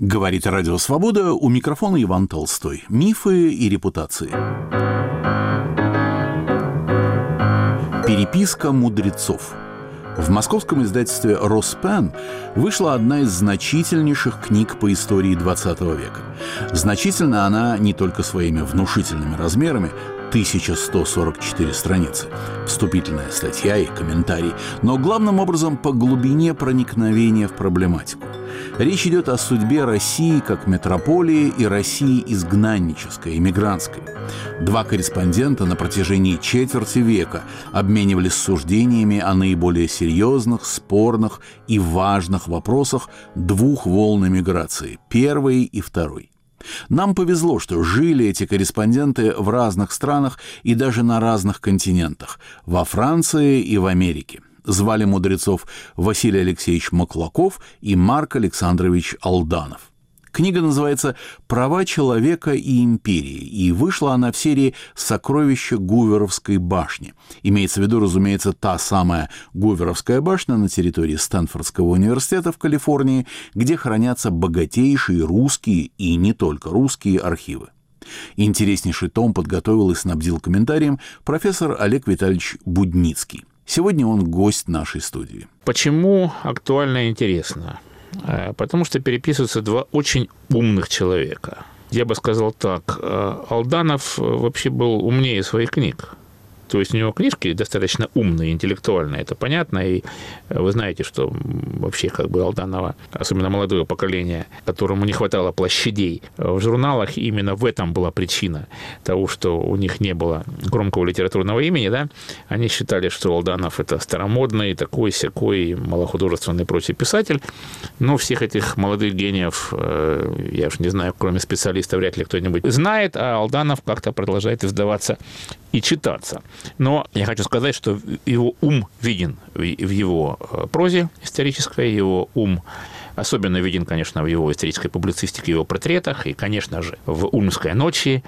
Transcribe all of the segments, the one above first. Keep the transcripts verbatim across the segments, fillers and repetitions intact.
Говорит Радио Свобода, у микрофона Иван Толстой. Мифы и репутации. Переписка мудрецов. В московском издательстве «Роспен» вышла одна из значительнейших книг по истории двадцатого века. Значительна она не только своими внушительными размерами, тысяча сто сорок четыре страницы, вступительная статья и комментарий, но главным образом по глубине проникновения в проблематику. Речь идет о судьбе России как метрополии и России изгнаннической, эмигрантской. Два корреспондента на протяжении четверти века обменивались суждениями о наиболее серьезных, спорных и важных вопросах двух волн эмиграции – первой и второй. Нам повезло, что жили эти корреспонденты в разных странах и даже на разных континентах – во Франции и в Америке. Звали мудрецов Василий Алексеевич Маклаков и Марк Александрович Алданов. Книга называется «Права человека и империи», и вышла она в серии «Сокровища Гуверовской башни». Имеется в виду, разумеется, та самая Гуверовская башня на территории Стэнфордского университета в Калифорнии, где хранятся богатейшие русские и не только русские архивы. Интереснейший том подготовил и снабдил комментарием профессор Олег Витальевич Будницкий. Сегодня он гость нашей студии. Почему актуально и интересно? Потому что переписываются два очень умных человека. Я бы сказал так, Алданов вообще был умнее своих книг. То есть у него книжки достаточно умные, интеллектуальные, это понятно. И вы знаете, что вообще как бы Алданова, особенно молодое поколение, которому не хватало площадей в журналах, именно в этом была причина того, что у них не было громкого литературного имени. Да? Они считали, что Алданов – это старомодный, такой-сякой, малохудожественный и прочий писатель. Но всех этих молодых гениев, я уж не знаю, кроме специалистов, вряд ли кто-нибудь знает, а Алданов как-то продолжает издаваться и читаться. Но я хочу сказать, что его ум виден в его прозе исторической, его ум особенно виден, конечно, в его исторической публицистике, его портретах и, конечно же, в «Умской ночи»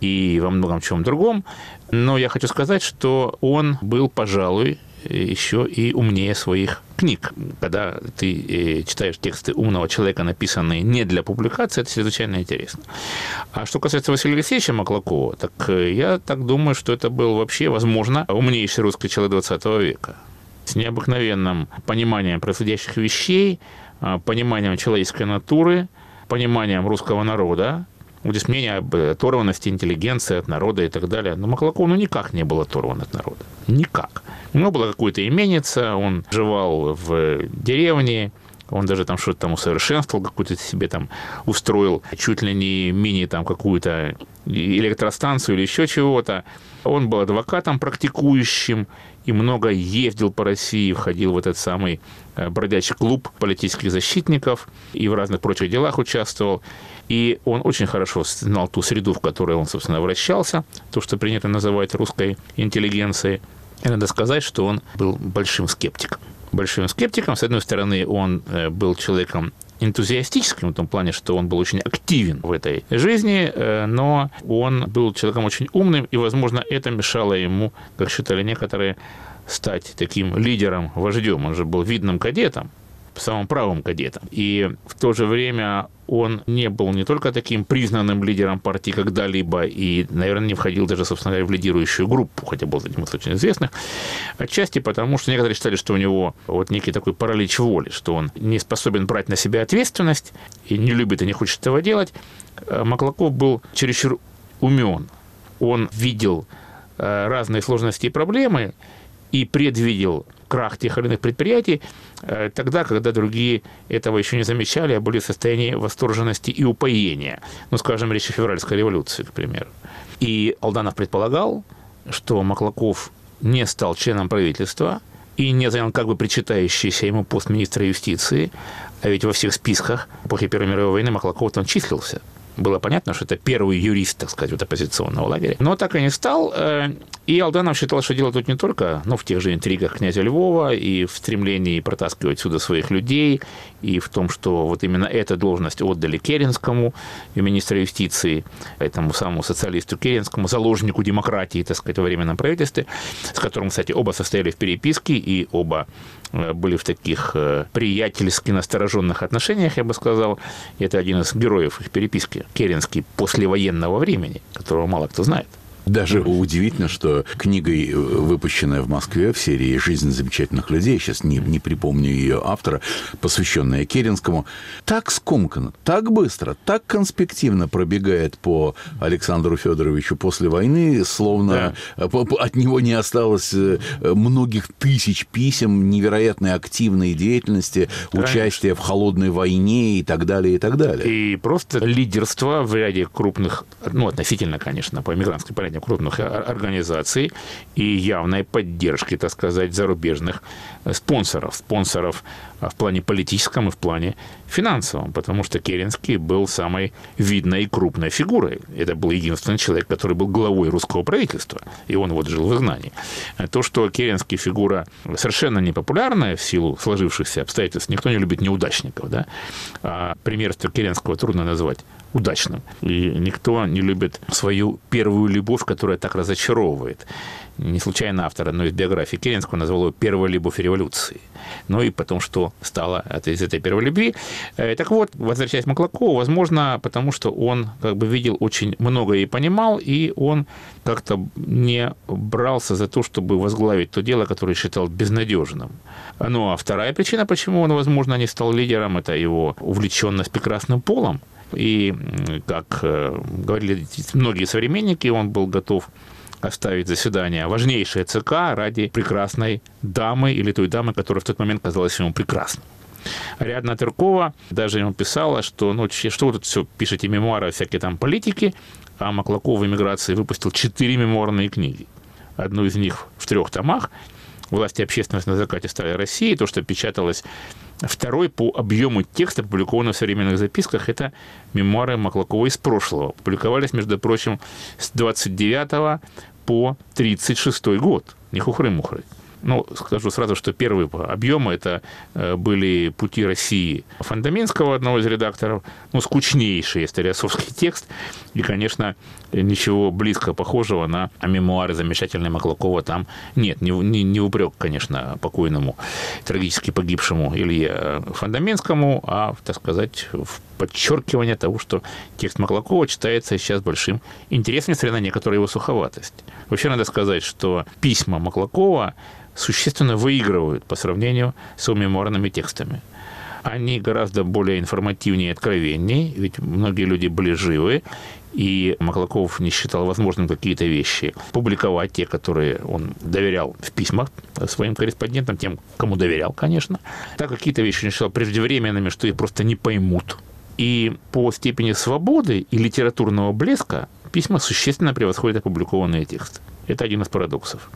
и во многом чем другом. Но я хочу сказать, что он был, пожалуй, еще и умнее своих книг. Когда ты читаешь тексты умного человека, написанные не для публикации, это чрезвычайно интересно. А что касается Василия Алексеевича Маклакова, так я так думаю, что это был вообще, возможно, умнейший русский человек двадцатого века. С необыкновенным пониманием происходящих вещей, пониманием человеческой натуры, пониманием русского народа. Здесь мнение об оторванности интеллигенции от народа и так далее. Но Маклаков ну, никак не был оторван от народа. Никак. У него было какое-то именица, он жевал в деревне, он даже там что-то там усовершенствовал, какую-то себе там устроил чуть ли не мини там какую-то электростанцию или еще чего-то. Он был адвокатом практикующим и много ездил по России, входил в этот самый бродячий клуб политических защитников и в разных прочих делах участвовал. И он очень хорошо знал ту среду, в которой он, собственно, вращался, то, что принято называть русской интеллигенцией. И надо сказать, что он был большим скептиком. Большим скептиком, с одной стороны, он был человеком энтузиастическим, в том плане, что он был очень активен в этой жизни, но он был человеком очень умным, и, возможно, это мешало ему, как считали некоторые, стать таким лидером, вождем. Он же был видным кадетом, самым правым кадетом. И в то же время он не был не только таким признанным лидером партии когда-либо и, наверное, не входил даже, собственно говоря, в лидирующую группу, хотя был таким очень известным, отчасти потому, что некоторые считали, что у него вот некий такой паралич воли, что он не способен брать на себя ответственность и не любит и не хочет этого делать. Маклаков был чересчур умен. Он видел разные сложности и проблемы и предвидел крах тех или иных предприятий, тогда, когда другие этого еще не замечали, а были в состоянии восторженности и упоения. Ну, скажем, речь о февральской революции, к примеру. И Алданов предполагал, что Маклаков не стал членом правительства и не занял как бы причитающийся ему пост министра юстиции, а ведь во всех списках эпохи Первой мировой войны Маклаков там числился. Было понятно, что это первый юрист, так сказать, от оппозиционного лагеря. Но так и не стал. И Алданов считал, что дело тут не только ну, в тех же интригах князя Львова и в стремлении протаскивать сюда своих людей, и в том, что вот именно эта должность отдали Керенскому, министру юстиции, этому самому социалисту Керенскому, заложнику демократии, так сказать, во временном правительстве, с которым, кстати, оба состояли в переписке, и оба были в таких приятельски настороженных отношениях, я бы сказал. Это один из героев их переписки, Керенский, послевоенного времени, которого мало кто знает. Даже удивительно, что книгой, выпущенная в Москве в серии «Жизнь замечательных людей», сейчас не, не припомню ее автора, посвященная Керенскому, так скомканно, так быстро, так конспективно пробегает по Александру Федоровичу после войны, словно да. от него не осталось многих тысяч писем, невероятной активной деятельности, Конечно. участия в холодной войне и так далее, и так далее. И просто лидерство в ряде крупных, ну, относительно, конечно, по эмигрантской политике, крупных организаций и явной поддержки, так сказать, зарубежных спонсоров. Спонсоров в плане политическом и в плане финансовом, потому что Керенский был самой видной и крупной фигурой. Это был единственный человек, который был главой русского правительства, и он вот жил в изгнании. То, что Керенский фигура совершенно непопулярная в силу сложившихся обстоятельств, никто не любит неудачников, да? А примерство Керенского трудно назвать удачным. И никто не любит свою первую любовь, которая так разочаровывает. Не случайно автор одной из биографий Керенского назвал ее «Первая любовь революции». Ну и потом, что стало из этой первой любви. Так вот, возвращаясь к Маклакову, возможно, потому что он как бы видел очень многое и понимал, и он как-то не брался за то, чтобы возглавить то дело, которое считал безнадежным. Ну а вторая причина, почему он, возможно, не стал лидером, это его увлеченность прекрасным полом. И, как говорили многие современники, он был готов оставить заседание важнейшее ЦК ради прекрасной дамы или той дамы, которая в тот момент казалась ему прекрасной. Ариадна Тыркова даже ему писала, что ну, что вы тут все пишете мемуары всякие там политики, а Маклаков в эмиграции выпустил четыре мемуарные книги. Одну из них в трех томах «Власть и общественность на закате Старой России», то, что печаталось второй по объему текста, опубликованного в «Современных записках», это мемуары Маклакова из прошлого. Публиковались, между прочим, с двадцать девятого по тридцать шестой год. Не хухры-мухры. Ну, скажу сразу, что первые по объему это были «Пути России» Фондаминского, одного из редакторов. Ну, скучнейший стариосовский текст. И, конечно, ничего близко похожего на мемуары замечательные Маклакова там нет. Не, не, не упрек, конечно, покойному, трагически погибшему Илье Фондаминскому, а, так сказать, в подчеркивание того, что текст Маклакова читается сейчас большим интересом, несмотря на некоторую его суховатость. Вообще, надо сказать, что письма Маклакова существенно выигрывают по сравнению с мемуарными текстами. Они гораздо более информативнее и откровеннее, ведь многие люди были живы, и Маклаков не считал возможным какие-то вещи публиковать, те, которые он доверял в письмах своим корреспондентам, тем, кому доверял, конечно. Так какие-то вещи он считал преждевременными, что их просто не поймут. И по степени свободы и литературного блеска письма существенно превосходят опубликованные тексты. Это один из парадоксов.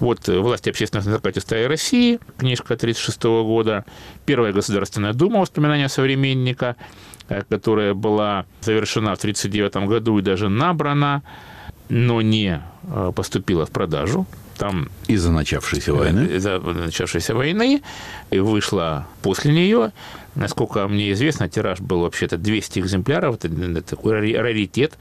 Вот «Власть и общественность на закате Старой России», книжка тысяча девятьсот тридцать шестого года, «Первая Государственная Дума. Воспоминания современника», которая была завершена в тысяча девятьсот тридцать девятом году и даже набрана, но не поступила в продажу. Там из-за начавшейся войны. Из-за начавшейся войны. И вышла после нее. Насколько мне известно, тираж был вообще-то двести экземпляров. Это такой раритет.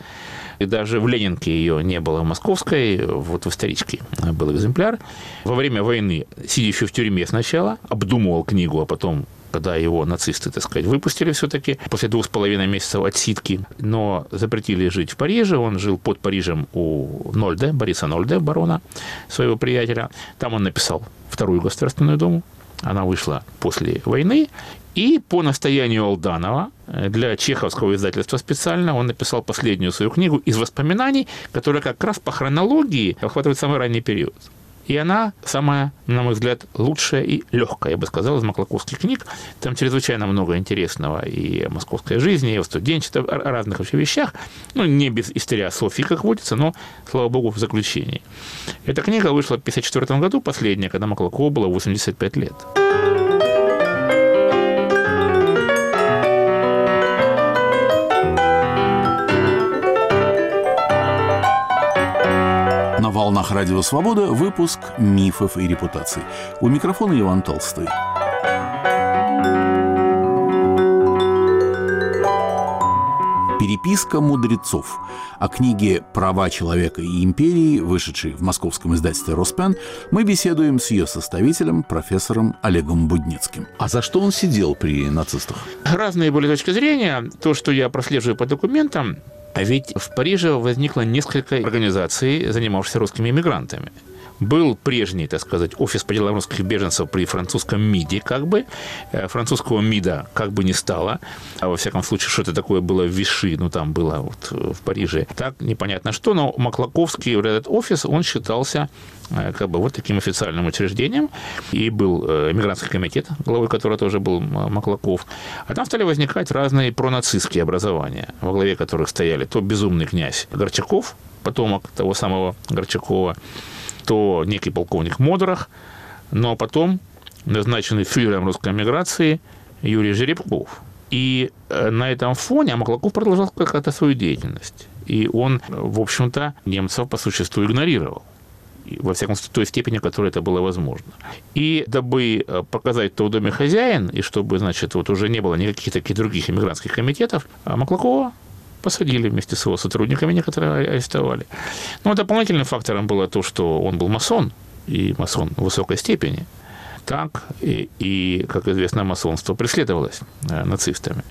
И даже в Ленинке ее не было, в Московской. Вот в историчке был экземпляр. Во время войны, сидящий в тюрьме сначала, обдумывал книгу, а потом, когда его нацисты, так сказать, выпустили все-таки, после двух с половиной месяцев отсидки, но запретили жить в Париже, он жил под Парижем у Нольде, Бориса Нольде, барона, своего приятеля. Там он написал «Вторую Государственную Думу», она вышла после войны, и по настоянию Алданова для Чеховского издательства специально он написал последнюю свою книгу из воспоминаний, которая как раз по хронологии охватывает самый ранний период. И она самая, на мой взгляд, лучшая и легкая, я бы сказал, из маклаковских книг. Там чрезвычайно много интересного и о московской жизни, и о студенчестве, о разных вообще вещах. Ну, не без историософии, как водится, но, слава богу, в заключении. Эта книга вышла в тысяча девятьсот пятьдесят четвёртом году, последняя, когда Маклакову было восемьдесят пять лет. На волнах Радио Свобода выпуск «Мифов и репутаций». У микрофона Иван Толстой. «Переписка мудрецов». О книге «Права человека и империи», вышедшей в московском издательстве «Роспен», мы беседуем с ее составителем, профессором Олегом Будницким. А за что он сидел при нацистах? Разные были точки зрения. То, что я прослеживаю по документам, а ведь в Париже возникло несколько организаций, занимавшихся русскими эмигрантами. Был прежний, так сказать, офис по делам русских беженцев при французском МИДе, как бы. Французского МИДа как бы не стало. А во всяком случае, что-то такое было в Виши, ну, там было вот в Париже. Так, непонятно что, но Маклаковский, этот офис, он считался как бы вот таким официальным учреждением. И был эмигрантский комитет, главой которого тоже был Маклаков. А там стали возникать разные пронацистские образования, во главе которых стояли то безумный князь Горчаков, потомок того самого Горчакова, то некий полковник Модорах, но потом назначенный фюрером русской эмиграции Юрий Жеребков. И на этом фоне Маклаков продолжал как-то свою деятельность. И он, в общем-то, немцев по существу игнорировал. Во всяком случае, той степени, в которой это было возможно. И дабы показать, кто в доме хозяин, и чтобы, значит, вот уже не было никаких таких других эмигрантских комитетов, Маклакова посадили вместе с его сотрудниками, некоторые арестовали. Но дополнительным фактором было то, что он был масон, и масон высокой степени. Так, и, и, как известно, масонство преследовалось нацистами.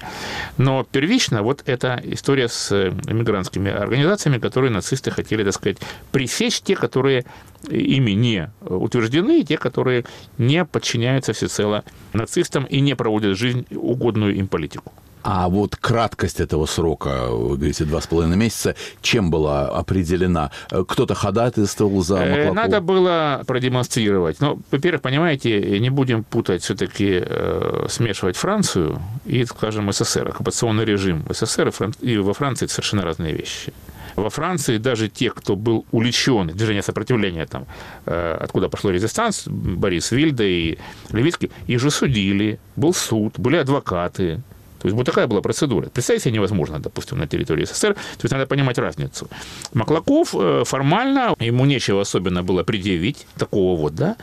Но первично вот эта история с эмигрантскими организациями, которые нацисты хотели, так сказать, пресечь, те, которые ими не утверждены, и те, которые не подчиняются всецело нацистам и не проводят жизнь угодную им политику. А вот краткость этого срока, вы говорите, два с половиной месяца, чем была определена? Кто-то ходатайствовал за Маклакова? Надо было продемонстрировать. Ну, во-первых, понимаете, не будем путать, все-таки э, смешивать Францию и, скажем, СССР, оккупационный режим СССР, и, Фран... и во Франции это совершенно разные вещи. Во Франции даже те, кто был увлечен в движение сопротивления, там, э, откуда пошло резистанс, Борис Вильда и Левицкий, их же судили, был суд, были адвокаты. То есть вот такая была процедура. Представить себе невозможно, допустим, на территории СССР. То есть надо понимать разницу. Маклаков формально, ему нечего особенно было предъявить такого вот, да.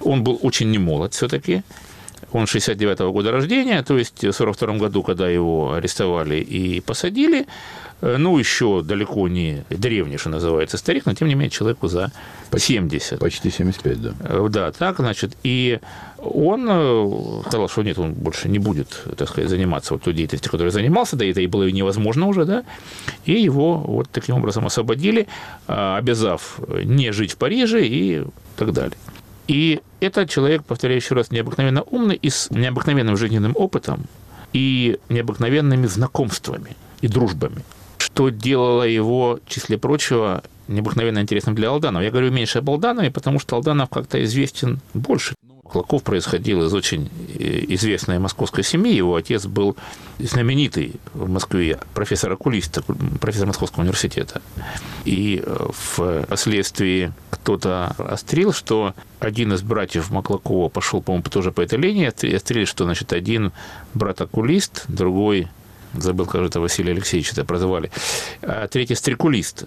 Он был очень немолод все-таки. Он шестьдесят девятого года рождения, то есть в сорок втором году, когда его арестовали и посадили. Ну, еще далеко не древний, что называется, старик, но, тем не менее, человеку за семьдесят. Почти семьдесят пять, да. Да, так, значит, и он сказал, что нет, он больше не будет, так сказать, заниматься вот той деятельностью, которой занимался, да, это и было невозможно уже, да, и его вот таким образом освободили, обязав не жить в Париже и так далее. И этот человек, повторяю еще раз, необыкновенно умный и с необыкновенным жизненным опытом и необыкновенными знакомствами и дружбами, что делало его, в числе прочего, необыкновенно интересным для Алданова. Я говорю меньше об Алданове, потому что Алданов как-то известен больше. Маклаков происходил из очень известной московской семьи. Его отец был знаменитый в Москве профессор-окулист, профессор Московского университета. И впоследствии кто-то острил, что один из братьев Маклакова пошел, по-моему, тоже по этой линии, острили, что, значит, один брат-окулист, другой... забыл, как же это Василия Алексеевича это прозвали, а третий стрекулист,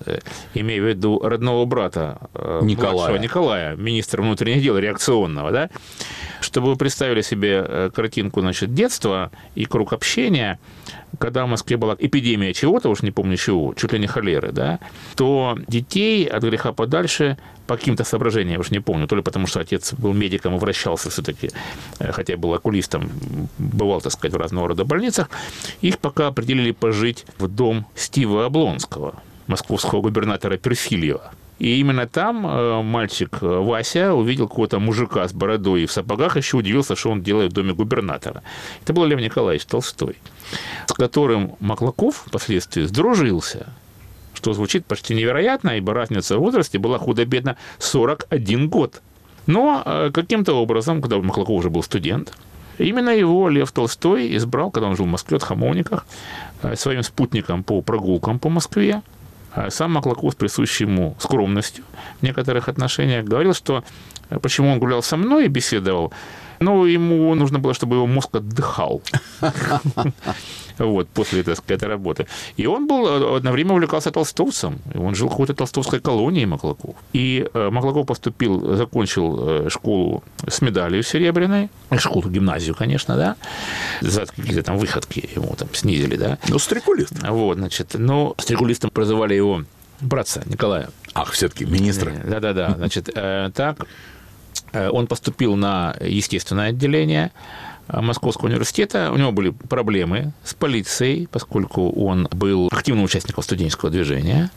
имея в виду родного брата Николая, Николая министра внутренних дел, реакционного, да? Чтобы вы представили себе картинку, значит, детства и круг общения, когда в Москве была эпидемия чего-то, уж не помню чего, чуть ли не холеры, да, то детей от греха подальше по каким-то соображениям, я уж не помню, то ли потому, что отец был медиком и вращался все-таки, хотя был окулистом, бывал, так сказать, в разного рода больницах, их пока определили пожить в дом Стива Облонского, московского губернатора Перфильева. И именно там мальчик Вася увидел какого-то мужика с бородой и в сапогах, еще удивился, что он делает в доме губернатора. Это был Лев Николаевич Толстой, с которым Маклаков впоследствии сдружился, что звучит почти невероятно, ибо разница в возрасте была худо-бедно сорок один год. Но каким-то образом, когда Маклаков уже был студент, именно его Лев Толстой избрал, когда он жил в Москве, в Хамовниках, своим спутником по прогулкам по Москве. Сам Маклаков, присущий ему скромностью в некоторых отношениях, говорил, что почему он гулял со мной и беседовал, но ему нужно было, чтобы его мозг отдыхал. вот, после, так сказать, этой работы. И он был, одно время увлекался толстовцем. Он жил в какой-то толстовской колонии, Маклаков. И Маклаков поступил, закончил школу с медалью серебряной. Школу, гимназию, конечно, да. За какие-то там выходки ему там снизили, да. Ну, стрекулист. Вот, значит. Но стрекулистом прозывали его братца Николая. Ах, все-таки министра. Да-да-да. Значит, так... Он поступил на естественное отделение Московского университета. У него были проблемы с полицией, поскольку он был активным участником студенческого движения.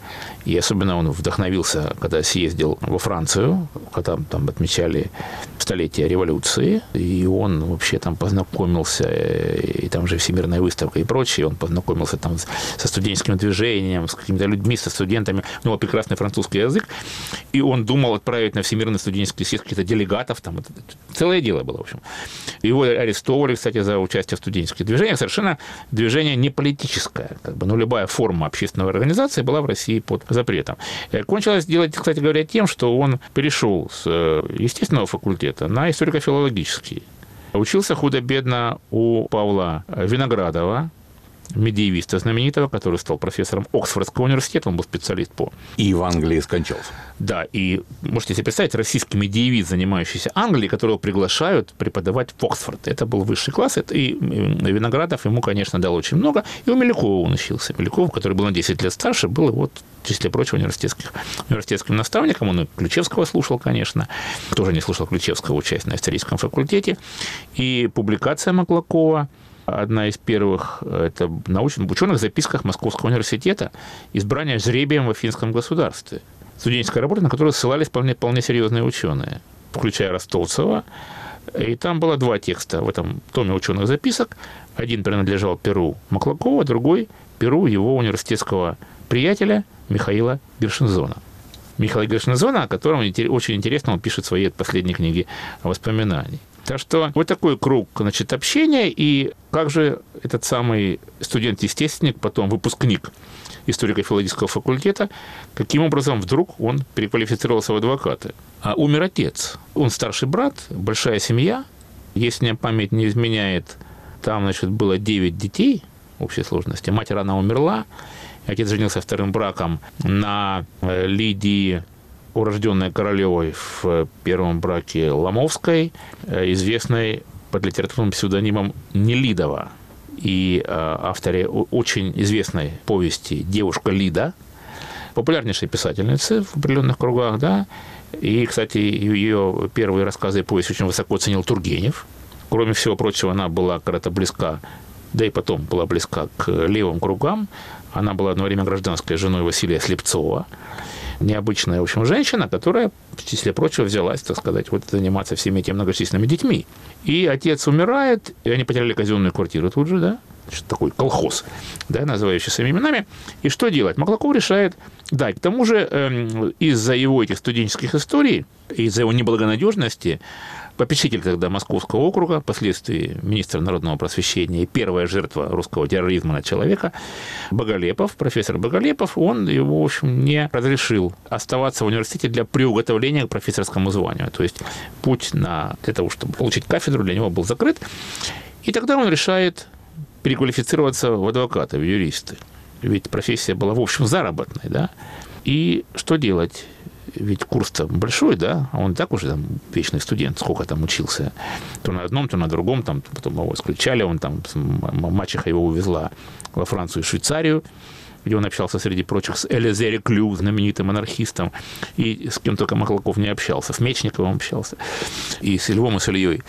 И особенно он вдохновился, когда съездил во Францию, когда там отмечали столетие революции. И он вообще там познакомился, и там же Всемирная выставка и прочее. Он познакомился там со студенческим движением, с какими-то людьми, со студентами. У него прекрасный французский язык. И он думал отправить на Всемирный студенческий съезд каких-то делегатов. Там. Целое дело было, в общем. Его арестовали. Арестовывали, кстати, за участие в студенческих движениях. Совершенно движение не политическое. Как бы, ну, любая форма общественной организации была в России под запретом. Кончилось дело, кстати говоря, тем, что он перешел с естественного факультета на историко-филологический. Учился худо-бедно у Павла Виноградова, медиевиста знаменитого, который стал профессором Оксфордского университета, он был специалист по... И в Англии скончался. Да, и можете себе представить, российский медиевист, занимающийся Англией, которого приглашают преподавать в Оксфорд. Это был высший класс, и Виноградов ему, конечно, дал очень много, и у Милюкова он учился. Милюков, который был на десять лет старше, был вот, в числе прочего, университетских, университетским наставником. Он и Ключевского слушал, конечно. Кто же не слушал Ключевского, участие на историческом факультете. И публикация Маклакова, одна из первых, это научных, в ученых записках Московского университета, избрание жребием в Афинском государстве. Студенческая работа, на которую ссылались вполне, вполне серьезные ученые, включая Ростовцева. И там было два текста в этом томе ученых записок. Один принадлежал перу Маклакова, другой перу его университетского приятеля Михаила Гершинзона. Михаила Гершинзона, о котором очень интересно он пишет в своей последней книге воспоминаний. Так что вот такой круг, значит, общения, и как же этот самый студент-естественник, потом выпускник историко-филологического факультета, каким образом вдруг он переквалифицировался в адвоката. А умер отец. Он старший брат, большая семья. Если мне память не изменяет, там, значит, было девять детей в общей сложности. Мать рано умерла. Отец женился вторым браком на Лидии, урожденная Королевой в первом браке Ломовской, известной под литературным псевдонимом Нелидова, и авторе очень известной повести «Девушка Лида», популярнейшей писательницы в определенных кругах, да. И, кстати, ее первые рассказы и повесть очень высоко ценил Тургенев. Кроме всего прочего, она была когда-то близка, да и потом была близка к левым кругам. Она была одно время гражданской женой Василия Слепцова. Необычная, в общем, женщина, которая, в числе прочего, взялась, так сказать, вот заниматься всеми этими многочисленными детьми. И отец умирает, и они потеряли казенную квартиру тут же, да, что-то такой колхоз, да, называющий своими именами. И что делать? Маклаков решает, да, к тому же э, из-за его этих студенческих историй, из-за его неблагонадежности, попечитель тогда Московского округа, впоследствии министр народного просвещения и первая жертва русского терроризма на человека, Боголепов, профессор Боголепов, он его, в общем, не разрешил оставаться в университете для приуготовления к профессорскому званию. То есть путь на, для того, чтобы получить кафедру, для него был закрыт. И тогда он решает переквалифицироваться в адвоката, в юристы. Ведь профессия была, в общем, заработной, да? И что делать? Ведь курс-то большой, да, а он так уже там вечный студент, сколько там учился. То на одном, то на другом, там, потом его исключали, он там, мачеха его увезла во Францию и Швейцарию, где он общался, среди прочих, с Элизе Реклю, знаменитым анархистом, и с кем только Маклаков не общался, с Мечниковым общался, и с Львом, и с Ильей.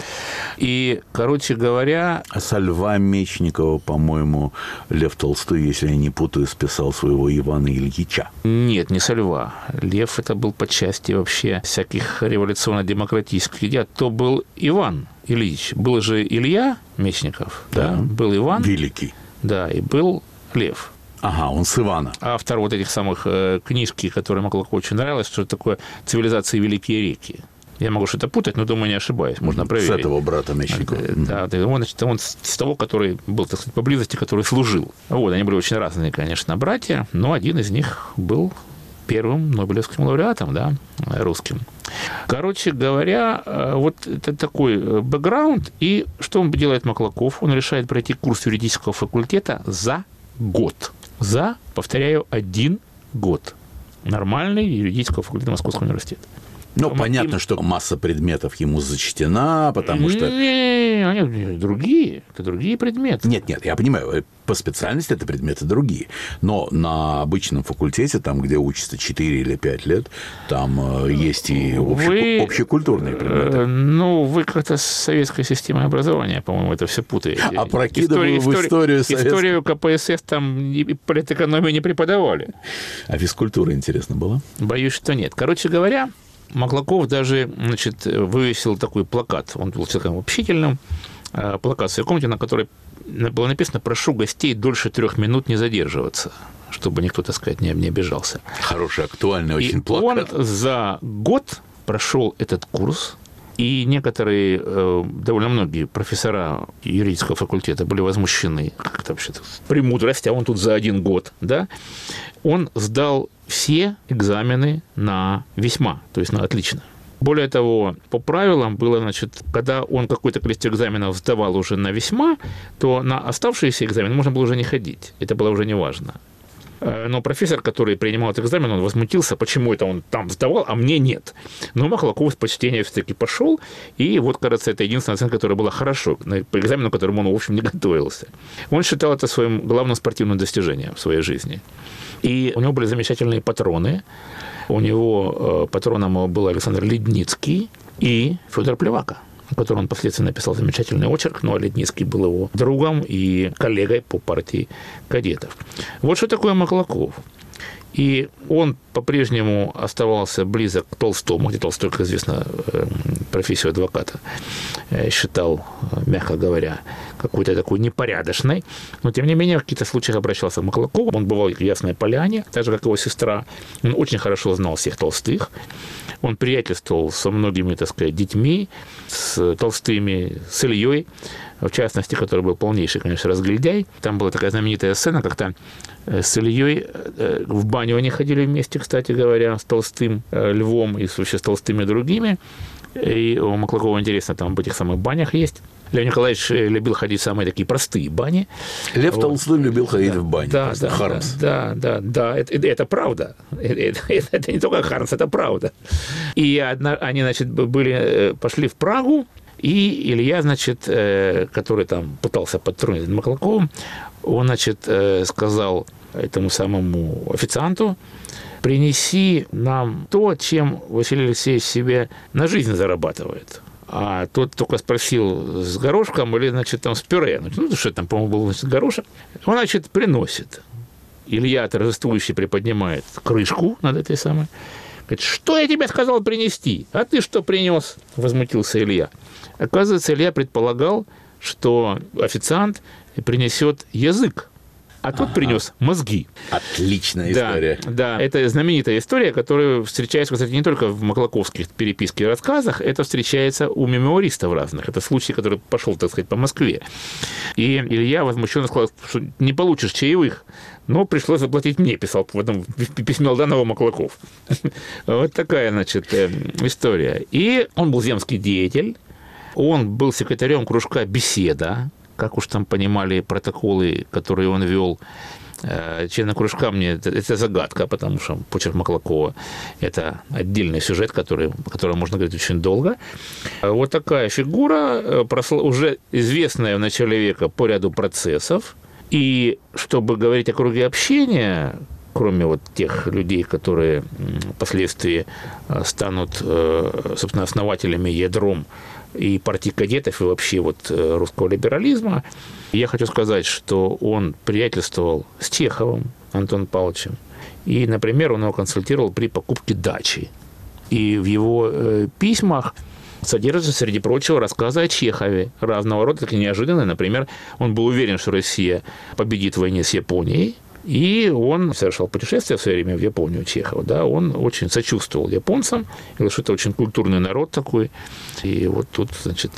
И, короче говоря... А со Льва Мечникова, по-моему, Лев Толстой, если я не путаю, списал своего Ивана Ильича. Нет, не со Льва. Лев это был по части вообще всяких революционно-демократических идей, а то был Иван Ильич. Был же Илья Мечников, да, да? Был Иван. Великий. Да, и был Лев. Ага, он с Ивана. Автор вот этих самых э, книжки, которые Маклакову очень нравилось, что такое «Цивилизация и великие реки». Я могу что-то путать, но, думаю, не ошибаюсь. Можно проверить. С этого брата Мечникова. Да, да, он, значит, он с того, который был, так сказать, поблизости, который служил. Вот, они были очень разные, конечно, братья, но один из них был первым нобелевским лауреатом, да, русским. Короче говоря, вот это такой бэкграунд. И что он делает, Маклаков? Он решает пройти курс юридического факультета за год. За, повторяю, один год. Нормальный юридического факультета Московского университета. Ну, а понятно, им... что масса предметов ему зачтена, потому что... Нет, другие, это другие предметы. Нет, нет, я понимаю, по специальности это предметы другие. Но на обычном факультете, там, где учатся четыре или пять лет, там есть и общеку... вы... общекультурные предметы. Ну, вы как-то с советской системой образования, по-моему, это все путаете. Опрокидываю в историю советской... Историю КПСС там и политэкономию не преподавали. А физкультура интересна была? Боюсь, что нет. Короче говоря... Маклаков даже, значит, вывесил такой плакат. Он был человеком общительным. Плакат в своей комнате, на которой было написано: «Прошу гостей дольше трех минут не задерживаться», чтобы никто, так сказать, не обижался. Хороший, актуальный очень и плакат. Он за год прошел этот курс, и некоторые, довольно многие профессора юридического факультета были возмущены. Как это вообще-то? Премудрость, а он тут за один год, да? Он сдал все экзамены на весьма, то есть на отлично. Более того, по правилам было, значит, когда он какое-то количество экзаменов сдавал уже на весьма, то на оставшиеся экзамены можно было уже не ходить. Это было уже не важно. Но профессор, который принимал этот экзамен, он возмутился, почему это он там сдавал, а мне нет. Но Маклаков с почтения все-таки пошел, и вот, кажется, это единственная оценка, которая была хорошо, по экзамену, к которому он, в общем, не готовился. Он считал это своим главным спортивным достижением в своей жизни. И у него были замечательные патроны. У него патроном был Александр Ледницкий и Федор Плевака, о котором он впоследствии написал замечательный очерк, но Ледницкий был его другом и коллегой по партии кадетов. Вот что такое Маклаков. И он по-прежнему оставался близок к Толстому, где Толстой, как известно, профессию адвоката считал, мягко говоря, какой-то такой непорядочной. Но, тем не менее, в каких-то случаях обращался к Маклакову. Он бывал в Ясной Поляне, так же, как его сестра. Он очень хорошо знал всех Толстых. Он приятельствовал со многими, так сказать, детьми, с Толстыми, с Ильей, в частности, который был полнейший, конечно, разглядяй. Там была такая знаменитая сцена, как-то с Ильей в баню они ходили вместе, кстати говоря, с Толстым Львом и вообще с Толстыми другими. И у Маклакова, интересно, там в этих самых банях есть. Лев Николаевич любил ходить в самые такие простые бани. Лев вот. Толстой любил ходить да, в бане. Да, да, Хармс. Да, да, да, да. Это, это, это правда. Это, это, это не только Хармс, это правда. И одна, они, значит, были, пошли в Прагу, и Илья, значит, который там пытался подтрунить над Маклаковым, он, значит, сказал этому самому официанту: «Принеси нам то, чем Василий Алексеевич себе на жизнь зарабатывает». А тот только спросил, с горошком или, значит, там с пюре. Ну, что там, по-моему, был, значит, горошек. Он, значит, приносит. Илья торжествующе приподнимает крышку над этой самой. Говорит: «Что я тебе сказал принести? А ты что принес?» – возмутился Илья. Оказывается, Илья предполагал, что официант принесет язык, а тот ага. принес мозги. Отличная история. Да, да, это знаменитая история, которая встречается, кстати, не только в маклаковских переписках и рассказах, это встречается у мемуаристов разных. Это случай, который пошел, так сказать, по Москве. И Илья возмущенно сказал, что не получишь чаевых, но пришлось заплатить мне, писал в этом письме Алданова Маклаков. Вот такая, значит, история. И он был земский деятель, он был секретарем кружка «Беседа», как уж там понимали протоколы, которые он вел, члена кружка, мне это, это загадка, потому что почерк Маклакова – это отдельный сюжет, который, о котором можно говорить очень долго. Вот такая фигура, уже известная в начале века по ряду процессов. И чтобы говорить о круге общения, кроме вот тех людей, которые впоследствии станут, собственно, основателями, ядром и партии кадетов, и вообще вот русского либерализма, я хочу сказать, что он приятельствовал с Чеховым Антоном Павловичем. И, например, он его консультировал при покупке дачи. И в его письмах содержится, среди прочего, рассказы о Чехове разного рода, такие неожиданные. Например, он был уверен, что Россия победит в войне с Японией. И он совершал путешествие в свое время в Японию Чехова, да, он очень сочувствовал японцам, потому что это очень культурный народ такой, и вот тут, значит,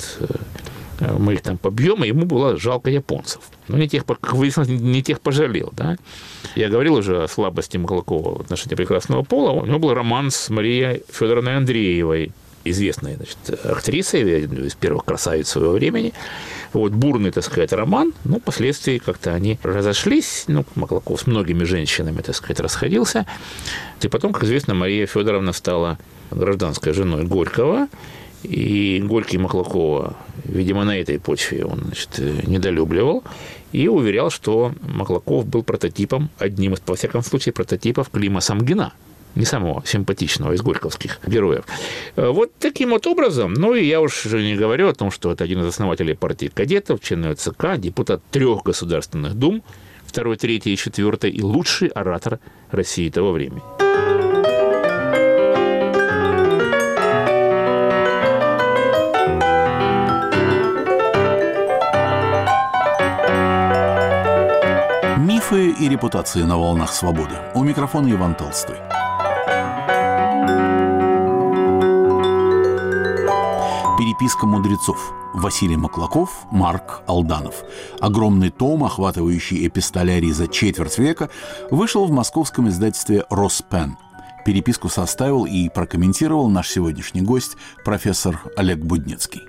мы их там побьем, и ему было жалко японцев. Но не тех, как выяснилось, не тех пожалел, да. Я говорил уже о слабости Маклакова в отношении прекрасного пола. У него был роман с Марией Федоровной Андреевой, известной, значит, актрисой, из первых красавиц своего времени. Вот бурный, так сказать, роман, но впоследствии как-то они разошлись. Ну, Маклаков с многими женщинами, так сказать, расходился. И потом, как известно, Мария Федоровна стала гражданской женой Горького. И Горький Маклакова, видимо, на этой почве он, значит, недолюбливал и уверял, что Маклаков был прототипом, одним из, во всяком случае, прототипов Клима Самгина, не самого симпатичного из горьковских героев. Вот таким вот образом, ну и я уж не говорю о том, что это один из основателей партии кадетов, член ЦК, депутат трех государственных дум, второй, третьей и четвертой, и лучший оратор России того времени. Мифы и репутации на волнах свободы. У микрофона Иван Толстой. Переписка мудрецов. Василий Маклаков, Марк Алданов. Огромный том, охватывающий эпистолярий за четверть века, вышел в московском издательстве «Роспен». Переписку составил и прокомментировал наш сегодняшний гость, профессор Олег Будницкий.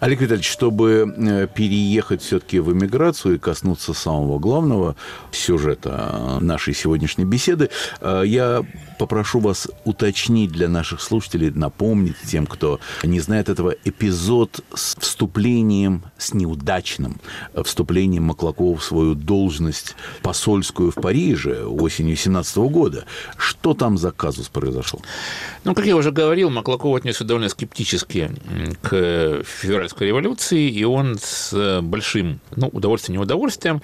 Олег Витальевич, чтобы переехать все-таки в эмиграцию и коснуться самого главного сюжета нашей сегодняшней беседы, я попрошу вас уточнить для наших слушателей, напомнить тем, кто не знает этого, эпизод с вступлением, с неудачным вступлением Маклакова в свою должность посольскую в Париже осенью семнадцатого года. Что там за кадры? Казус произошел. Ну, как я уже говорил, Маклаков отнесся довольно скептически к февральской революции, и он с большим, ну, удовольствием, неудовольствием,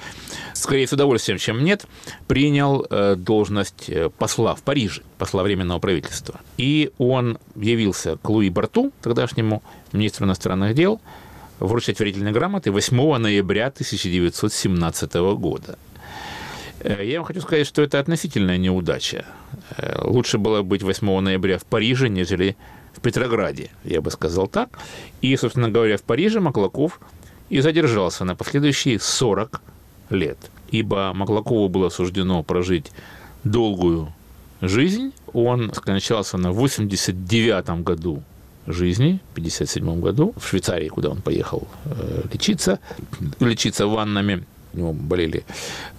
скорее с удовольствием, чем нет, принял должность посла в Париже, посла Временного правительства. И он явился к Луи Барту, тогдашнему министру иностранных дел, вручать верительные грамоты восьмого ноября тысяча девятьсот семнадцатого года. Я вам хочу сказать, что это относительная неудача. Лучше было быть восьмого ноября в Париже, нежели в Петрограде, я бы сказал так. И, собственно говоря, в Париже Маклаков и задержался на последующие сорок лет. Ибо Маклакову было суждено прожить долгую жизнь. Он скончался на восемьдесят девятом году жизни, в пятьдесят седьмом году, в Швейцарии, куда он поехал лечиться, лечиться ваннами. У него болели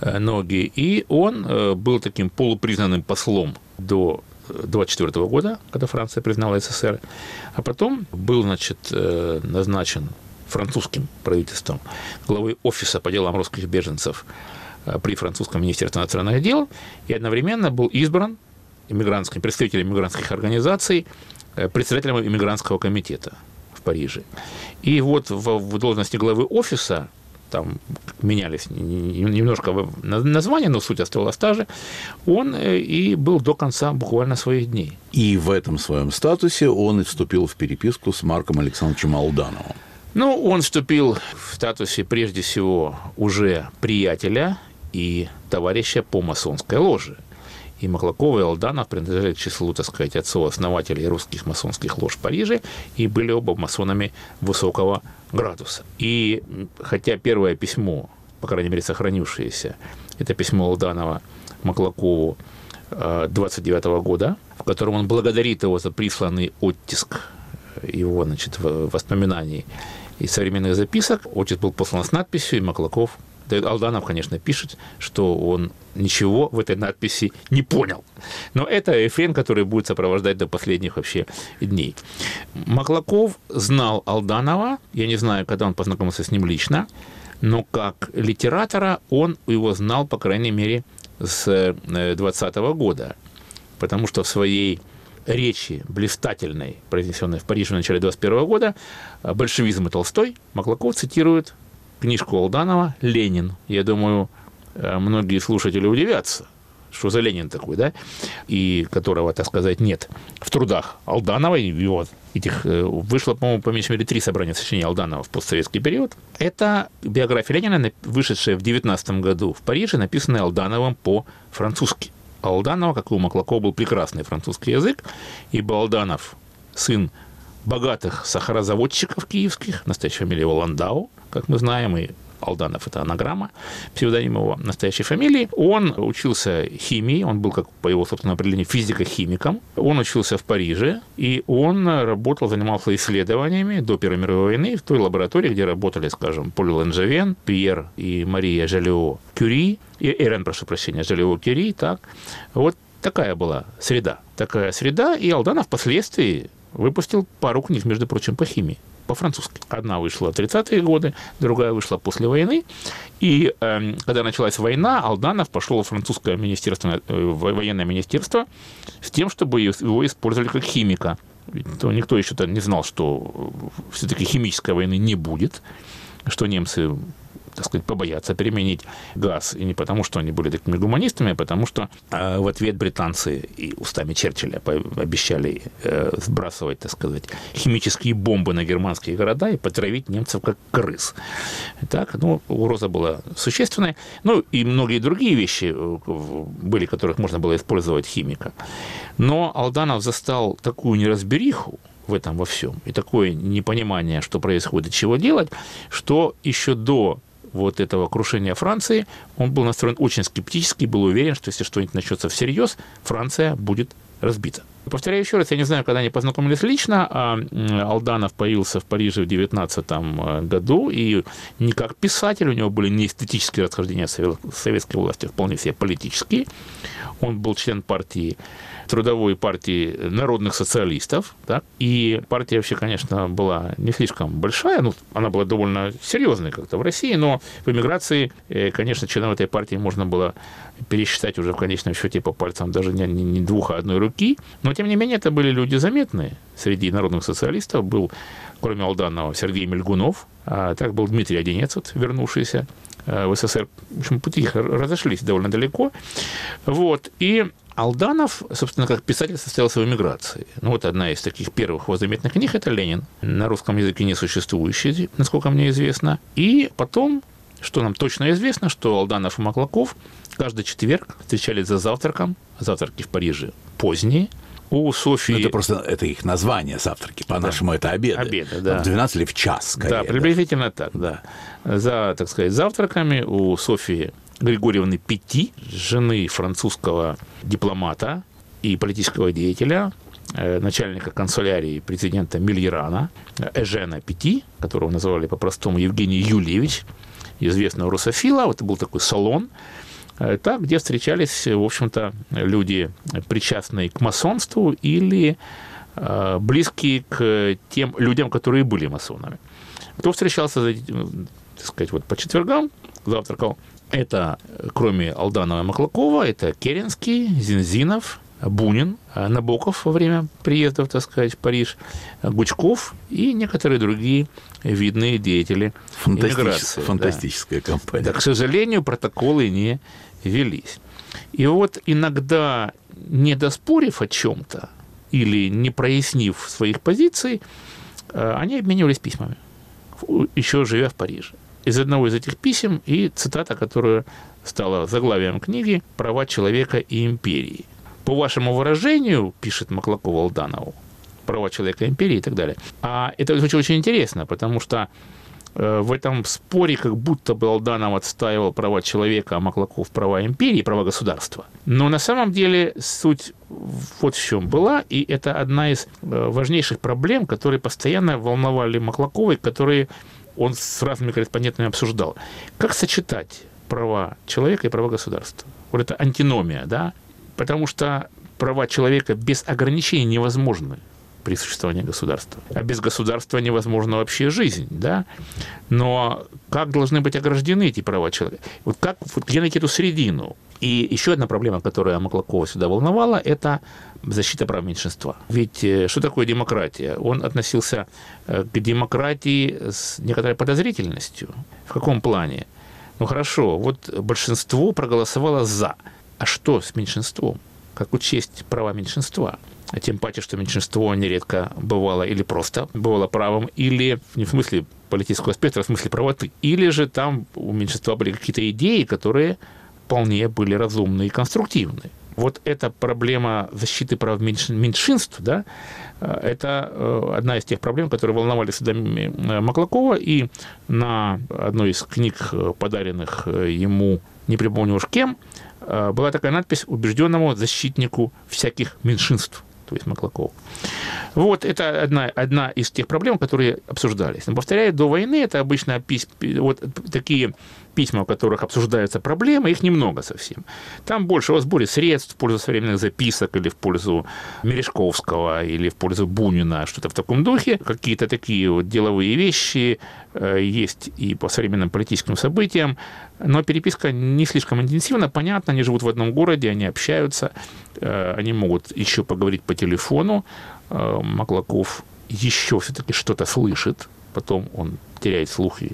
ноги, и он был таким полупризнанным послом до двадцать четвёртого года, когда Франция признала СССР, а потом был, значит, назначен французским правительством главой офиса по делам русских беженцев при французском министерстве иностранных дел, и одновременно был избран иммигрантским, представителем иммигрантских организаций, председателем иммигрантского комитета в Париже. И вот в должности главы офиса там менялись немножко названия, но суть осталась та же, он и был до конца буквально своих дней. И в этом своем статусе он и вступил в переписку с Марком Александровичем Алдановым. Ну, он вступил в статусе, прежде всего, уже приятеля и товарища по масонской ложе. И Маклаков, и Алданов принадлежали к числу, так сказать, отцов-основателей русских масонских лож в Париже, и были оба масонами высокого градуса. И хотя первое письмо, по крайней мере, сохранившееся, это письмо Алданова Маклакову двадцать девятого года, в котором он благодарит его за присланный оттиск его, значит, воспоминаний из современных записок. Оттиск был послан с надписью, и Маклаков... Алданов, конечно, пишет, что он ничего в этой надписи не понял. Но это рефрен, который будет сопровождать до последних вообще дней. Маклаков знал Алданова. Я не знаю, когда он познакомился с ним лично, но как литератора он его знал, по крайней мере, с двадцатого года. Потому что в своей речи блистательной, произнесенной в Париже в начале двадцать первого года, «Большевизм и Толстой», Маклаков цитирует книжку Алданова «Ленин». Я думаю, многие слушатели удивятся, что за Ленин такой, да, и которого, так сказать, нет в трудах Алданова. И вот этих вышло, по-моему, по меньшей мере, три собрания сочинений Алданова в постсоветский период. Это биография Ленина, вышедшая в девятнадцатом году в Париже, написанная Алдановым по-французски. Алданова, как и у Маклакова, был прекрасный французский язык, ибо Алданов, сын богатых сахарозаводчиков киевских, настоящая фамилия его Ландау, как мы знаем, и Алданов – это анаграмма, псевдоним его настоящей фамилии. Он учился химии, он был, как по его собственному определению, физико-химиком. Он учился в Париже, и он работал, занимался исследованиями до Первой мировой войны в той лаборатории, где работали, скажем, Поль Ланжевен, Пьер и Мария Жолио-Кюри, Эрен, прошу прощения, Жолио-Кюри, так. Вот такая была среда. Такая среда, и Алданов впоследствии выпустил пару книг, между прочим, по химии. По-французски. Одна вышла в тридцатые годы, другая вышла после войны. И э, когда началась война, Алданов пошел в французское министерство, э, военное министерство с тем, чтобы его использовали как химика. То никто еще не знал, что все-таки химической войны не будет, что немцы, так сказать, побоятся применить газ. И не потому, что они были такими гуманистами, а потому что э, в ответ британцы и устами Черчилля обещали э, сбрасывать, так сказать, химические бомбы на германские города и потравить немцев как крыс. Так, ну, угроза была существенная. Ну, и многие другие вещи были, которых можно было использовать химика. Но Алданов застал такую неразбериху в этом во всем и такое непонимание, что происходит, чего делать, что еще до вот этого крушения Франции он был настроен очень скептически, был уверен, что если что-нибудь начнется всерьез, Франция будет разбита. Повторяю еще раз, я не знаю, когда они познакомились лично, а Алданов появился в Париже в девятнадцатом году, и не как писатель, у него были не эстетические расхождения с советской властью, вполне себе политические. Он был член партии, трудовой партии народных социалистов, так? И партия вообще, конечно, была не слишком большая, ну, она была довольно серьезной как-то в России, но в эмиграции, конечно, членов этой партии можно было пересчитать уже в конечном счете по пальцам даже не, не двух, а одной руки, но тем не менее, это были люди заметные. Среди народных социалистов был, кроме Алданова, Сергей Мельгунов, а так был Дмитрий Одинец, вернувшийся в СССР. В общем, пути разошлись довольно далеко. Вот. И Алданов, собственно, как писатель состоялся в эмиграции. Ну, вот одна из таких первых его заметных книг – это «Ленин», на русском языке несуществующий, насколько мне известно. И потом, что нам точно известно, что Алданов и Маклаков каждый четверг встречались за завтраком, завтраки в Париже поздние, у Софии... Ну, это просто это их название завтраки, по-нашему да. Это обеды. Обеды, да. В двенадцать или в час, скорее. Да, приблизительно да. так, да. За, так сказать, завтраками у Софии Григорьевны Пети, жены французского дипломата и политического деятеля, начальника канцелярии президента Мильерана, Эжена Пети, которого называли по-простому Евгений Юльевич, известного русофила. Это был такой салон, так, где встречались, в общем-то, люди, причастные к масонству или э, близкие к тем людям, которые были масонами. Кто встречался, так сказать, вот по четвергам, завтракал, это, кроме Алданова и Маклакова, это Керенский, Зинзинов, Бунин, Набоков во время приездов, так сказать, в Париж, Гучков и некоторые другие видные деятели эмиграции. Фантастическая да. компания. Да, к сожалению, протоколы не велись. И вот иногда, не доспорив о чем-то или не прояснив своих позиций, они обменивались письмами, еще живя в Париже. Из одного из этих писем и цитата, которая стала заглавием книги «Права человека и империи». По вашему выражению, пишет Маклаков Алданову, права человека империи и так далее. А это очень интересно, потому что в этом споре как будто бы Алданов отстаивал права человека, а Маклаков права империи, права государства. Но на самом деле суть вот в чем была, и это одна из важнейших проблем, которые постоянно волновали Маклакова, и которые он с разными корреспондентами обсуждал. Как сочетать права человека и права государства? Вот это антиномия, да? Потому что права человека без ограничений невозможны при существовании государства. А без государства невозможна вообще жизнь, да? Но как должны быть ограждены эти права человека? Вот как, вот где найти эту середину? И еще одна проблема, которая Маклакова сюда волновала, это защита прав меньшинства. Ведь что такое демократия? Он относился к демократии с некоторой подозрительностью. В каком плане? Ну хорошо, вот большинство проголосовало «за». А что с меньшинством? Как учесть права меньшинства? А тем паче, что меньшинство нередко бывало или просто бывало правым, или не в смысле политического спектра, а в смысле правоты. Или же там у меньшинства были какие-то идеи, которые вполне были разумны и конструктивны. вот эта проблема защиты прав меньшинств, да, это одна из тех проблем, которые волновали всегда Маклакова, и на одной из книг, подаренных ему, не припомню уж кем, была такая надпись: «Убежденному защитнику всяких меньшинств», то есть Маклакова. Вот это одна, одна из тех проблем, которые обсуждались. Но, повторяю, до войны это обычно пись, вот такие письма, в которых обсуждаются проблемы, их немного совсем. Там больше о сборе средств в пользу современных записок или в пользу Мережковского, или в пользу Бунина, что-то в таком духе. Какие-то такие вот деловые вещи есть и по современным политическим событиям, но переписка не слишком интенсивна, понятно, они живут в одном городе, они общаются, они могут еще поговорить по телефону. Маклаков еще все-таки что-то слышит, потом он теряет слух и,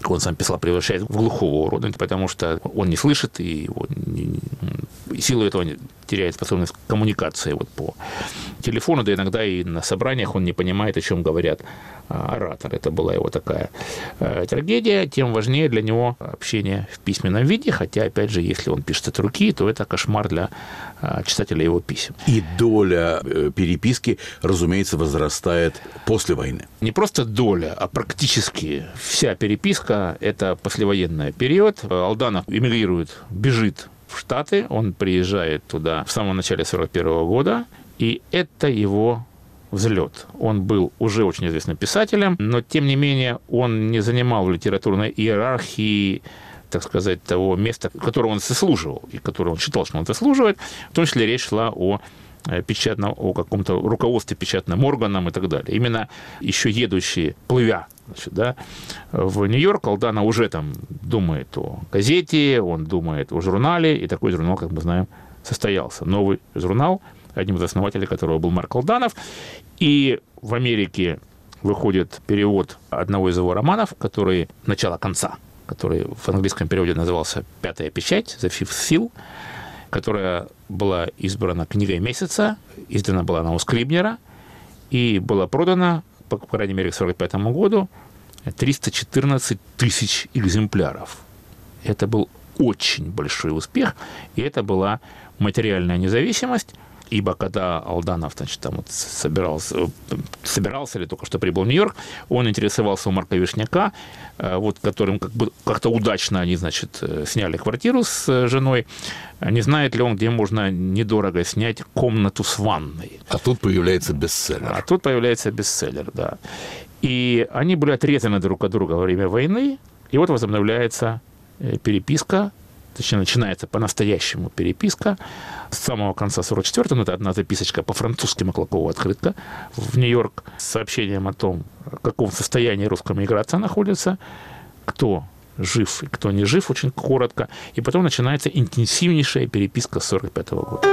как он сам писал, превращает в глухого урода, потому что он не слышит, и, не... и силу этого он теряет способность к коммуникации вот по телефону, да иногда и на собраниях он не понимает, о чем говорят ораторы. Это была его такая трагедия. Тем важнее для него общение в письменном виде, хотя, опять же, если он пишет от руки, то это кошмар для читателя его писем. И доля переписки, разумеется, возрастает после войны. Не просто доля, а практически вся переписка. Это послевоенный период. Алданов эмигрирует, бежит в Штаты. Он приезжает туда в самом начале сорок первого года. И это его взлет. Он был уже очень известным писателем, но, тем не менее, он не занимал в литературной иерархии, так сказать, того места, которого он заслуживал, и которого он считал, что он заслуживает. В том числе речь шла о печатном, о каком-то руководстве печатным органом и так далее. Именно еще едущие, плывя, значит, да, в Нью-Йорк, Алданов уже там думает о газете, он думает о журнале, и такой журнал, как мы знаем, состоялся. Новый журнал, одним из основателей которого был Марк Алданов. И в Америке выходит перевод одного из его романов, который «Начало-конца», который в английском переводе назывался «Пятая печать», «The Fifth Seal», которая была избрана книгой месяца, издана была она у Скрибнера и была продана, по крайней мере, к сорок пятому году, триста четырнадцать тысяч экземпляров. Это был очень большой успех, и это была материальная независимость, ибо когда Алданов, значит, там вот собирался, собирался или только что прибыл в Нью-Йорк, он интересовался у Марка Вишняка, вот, которым как бы как-то удачно они, значит, сняли квартиру с женой. Не знает ли он, где можно недорого снять комнату с ванной? А тут появляется бестселлер. А тут появляется бестселлер, да. И они были отрезаны друг от друга во время войны, и вот возобновляется переписка, точнее, начинается по-настоящему переписка с самого конца сорок четвёртого, ну, это одна записочка по-французски Маклакова, открытка, в Нью-Йорк с сообщением о том, в каком состоянии русская миграция находится, кто жив и кто не жив, очень коротко, и потом начинается интенсивнейшая переписка с сорок пятого года.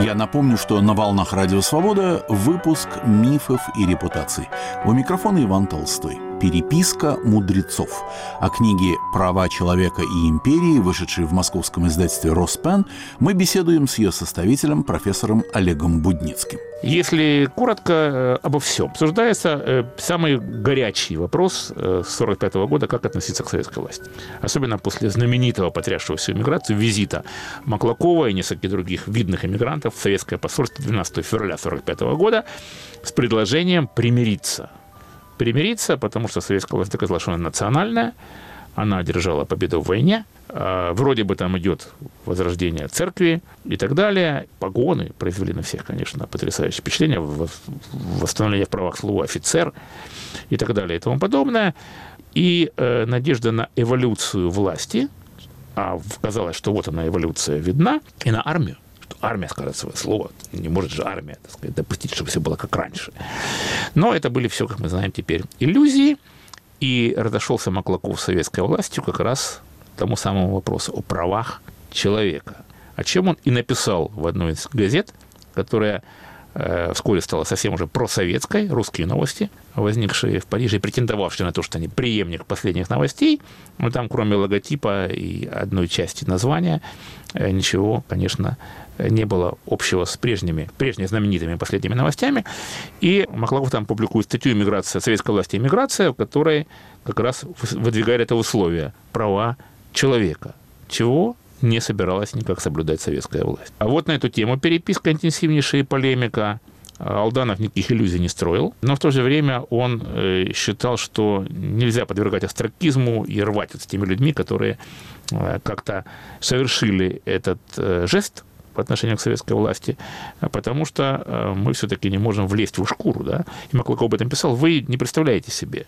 Я напомню, что на волнах Радио Свобода выпуск «Мифов и репутаций». У микрофона Иван Толстой. «Переписка мудрецов». О книге «Права человека и империи», вышедшей в московском издательстве «Роспен», мы беседуем с ее составителем, профессором Олегом Будницким. Если коротко обо всем, обсуждается самый горячий вопрос сорок пятого года, как относиться к советской власти. Особенно после знаменитого, потрясшего всю эмиграцию, визита Маклакова и нескольких других видных эмигрантов в советское посольство двенадцатого февраля сорок пятого года с предложением примириться. примириться, потому что советская власть доказала, что она национальная, она одержала победу в войне, вроде бы там идет возрождение церкви и так далее. Погоны произвели на всех, конечно, потрясающее впечатление, восстановление в правах слова офицер и так далее и тому подобное. И надежда на эволюцию власти, а казалось, что вот она, эволюция видна, и на армию. Армия скажет свое слово. Не может же армия, так сказать, допустить, чтобы все было как раньше. Но это были все, как мы знаем теперь, иллюзии. И разошелся Маклаков с советской властью как раз тому самому вопросу о правах человека. О чем он и написал в одной из газет, которая вскоре стала совсем уже просоветской, русские новости, возникшие в Париже и претендовавшие на то, что они преемник последних новостей. Но там, кроме логотипа и одной части названия, ничего, конечно, не было общего с прежними, прежними знаменитыми последними новостями. И Маклаков там публикует статью «Иммиграция, советской власти и иммиграция», в которой как раз выдвигает это условие – права человека, чего не собиралась никак соблюдать советская власть. А вот на эту тему переписка интенсивнейшая и полемика. Алданов никаких иллюзий не строил, но в то же время он считал, что нельзя подвергать остракизму и рвать с теми людьми, которые как-то совершили этот жест по отношению к советской власти, потому что мы все-таки не можем влезть в шкуру. Да? И Маклаков об этом писал. Вы не представляете себе,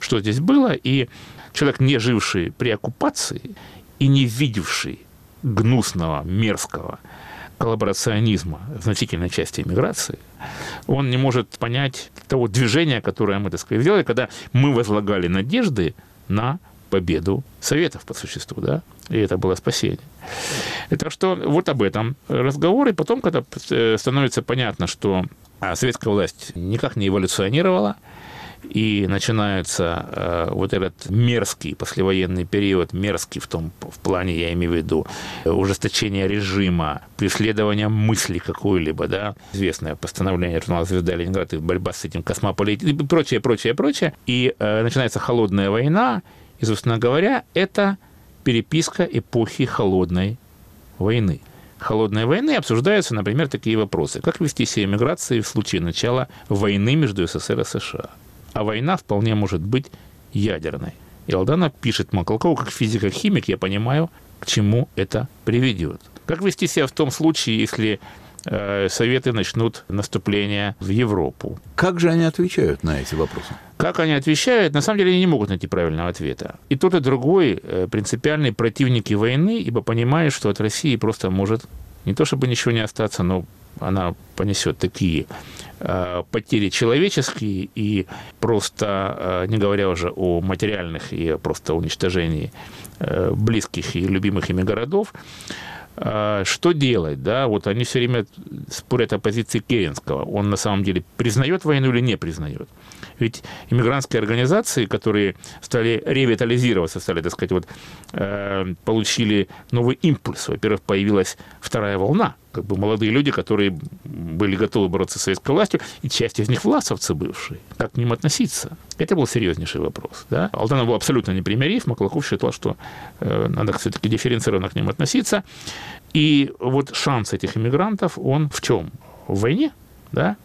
что здесь было, и человек, не живший при оккупации и не видевший гнусного, мерзкого коллаборационизма в значительной части эмиграции, он не может понять того движения, которое мы, так сказать, сделали, когда мы возлагали надежды на победу Советов, по существу, да, и это было спасение. Так что вот об этом разговор, и потом, когда становится понятно, что советская власть никак не эволюционировала, и начинается э, вот этот мерзкий послевоенный период, мерзкий в том в плане, я имею в виду, ужесточение режима, преследование мысли какой-либо, да, известное постановление журнала «Звезда Ленинграда», борьба с этим космополитикой и прочее, прочее, прочее. И э, начинается холодная война, и, собственно говоря, это переписка эпохи холодной войны. Холодной войны обсуждаются, например, такие вопросы. Как вести себя эмиграции в случае начала войны между СССР и США? А война вполне может быть ядерной. И Алданов пишет Маклакову, как физико-химик, я понимаю, к чему это приведет. Как вести себя в том случае, если э, Советы начнут наступление в Европу? Как же они отвечают на эти вопросы? Как они отвечают? На самом деле, они не могут найти правильного ответа. И тот, и другой э, принципиальные противники войны, ибо понимают, что от России просто может не то чтобы ничего не остаться, но она понесет такие э, потери человеческие, и просто, э, не говоря уже о материальных и просто уничтожении э, близких и любимых ими городов, э, что делать? Да? Вот они все время спорят о позиции Керенского. Он на самом деле признает войну или не признает? Ведь иммигрантские организации, которые стали ревитализироваться, стали, так сказать, вот, э, получили новый импульс. Во-первых, появилась вторая волна. Как бы молодые люди, которые были готовы бороться с советской властью, и часть из них власовцы бывшие. Как к ним относиться? Это был серьезнейший вопрос. Да? Алданов был абсолютно непримирив. Маклаков считал, что э, надо все-таки дифференцированно к ним относиться. И вот шанс этих иммигрантов, он в чем? В войне, да?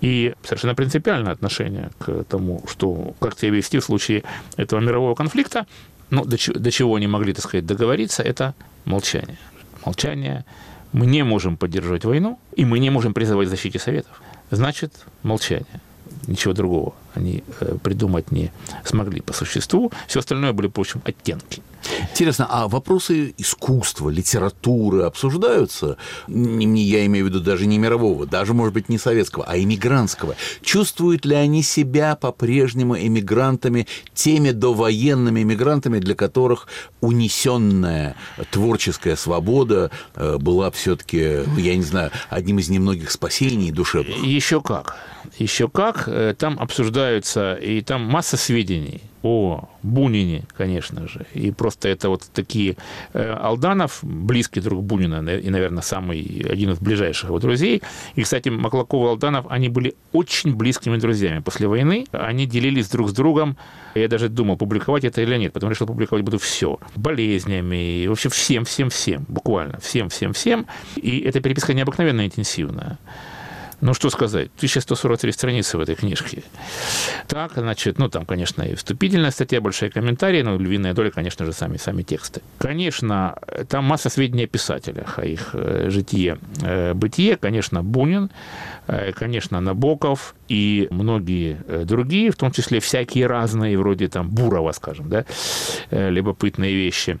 И совершенно принципиальное отношение к тому, что как себя вести в случае этого мирового конфликта, ну, до, до чего они могли, так сказать, договориться, это молчание. Молчание. Мы не можем поддерживать войну, и мы не можем призывать к защите Советов. Значит, молчание. Ничего другого они придумать не смогли по существу. Все остальное были, в общем, оттенки. Интересно, а вопросы искусства, литературы обсуждаются? Я имею в виду даже не мирового, даже, может быть, не советского, а эмигрантского. Чувствуют ли они себя по-прежнему эмигрантами, теми довоенными эмигрантами, для которых унесенная творческая свобода была все-таки, я не знаю, одним из немногих спасений душевных? Еще как. Еще как. Там обсуждаются, и там масса сведений о Бунине, конечно же. И просто это вот такие... Алданов, близкий друг Бунина, и, наверное, самый один из ближайших его друзей. И, кстати, Маклаков и Алданов, они были очень близкими друзьями. После войны они делились друг с другом. Я даже думал, публиковать это или нет, потому что решил публиковать буду все. Болезнями, и вообще всем-всем-всем, буквально всем-всем-всем. И эта переписка необыкновенно интенсивная. Ну, что сказать, тысяча сто сорок три страницы в этой книжке. Так, значит, ну, там, конечно, и вступительная статья, большие комментарии, но львиная доля, конечно же, сами, сами тексты. Конечно, там масса сведений о писателях, о их житие, бытие. Конечно, Бунин, конечно, Набоков и многие другие, в том числе всякие разные, вроде там Бурова, скажем, да, любопытные вещи.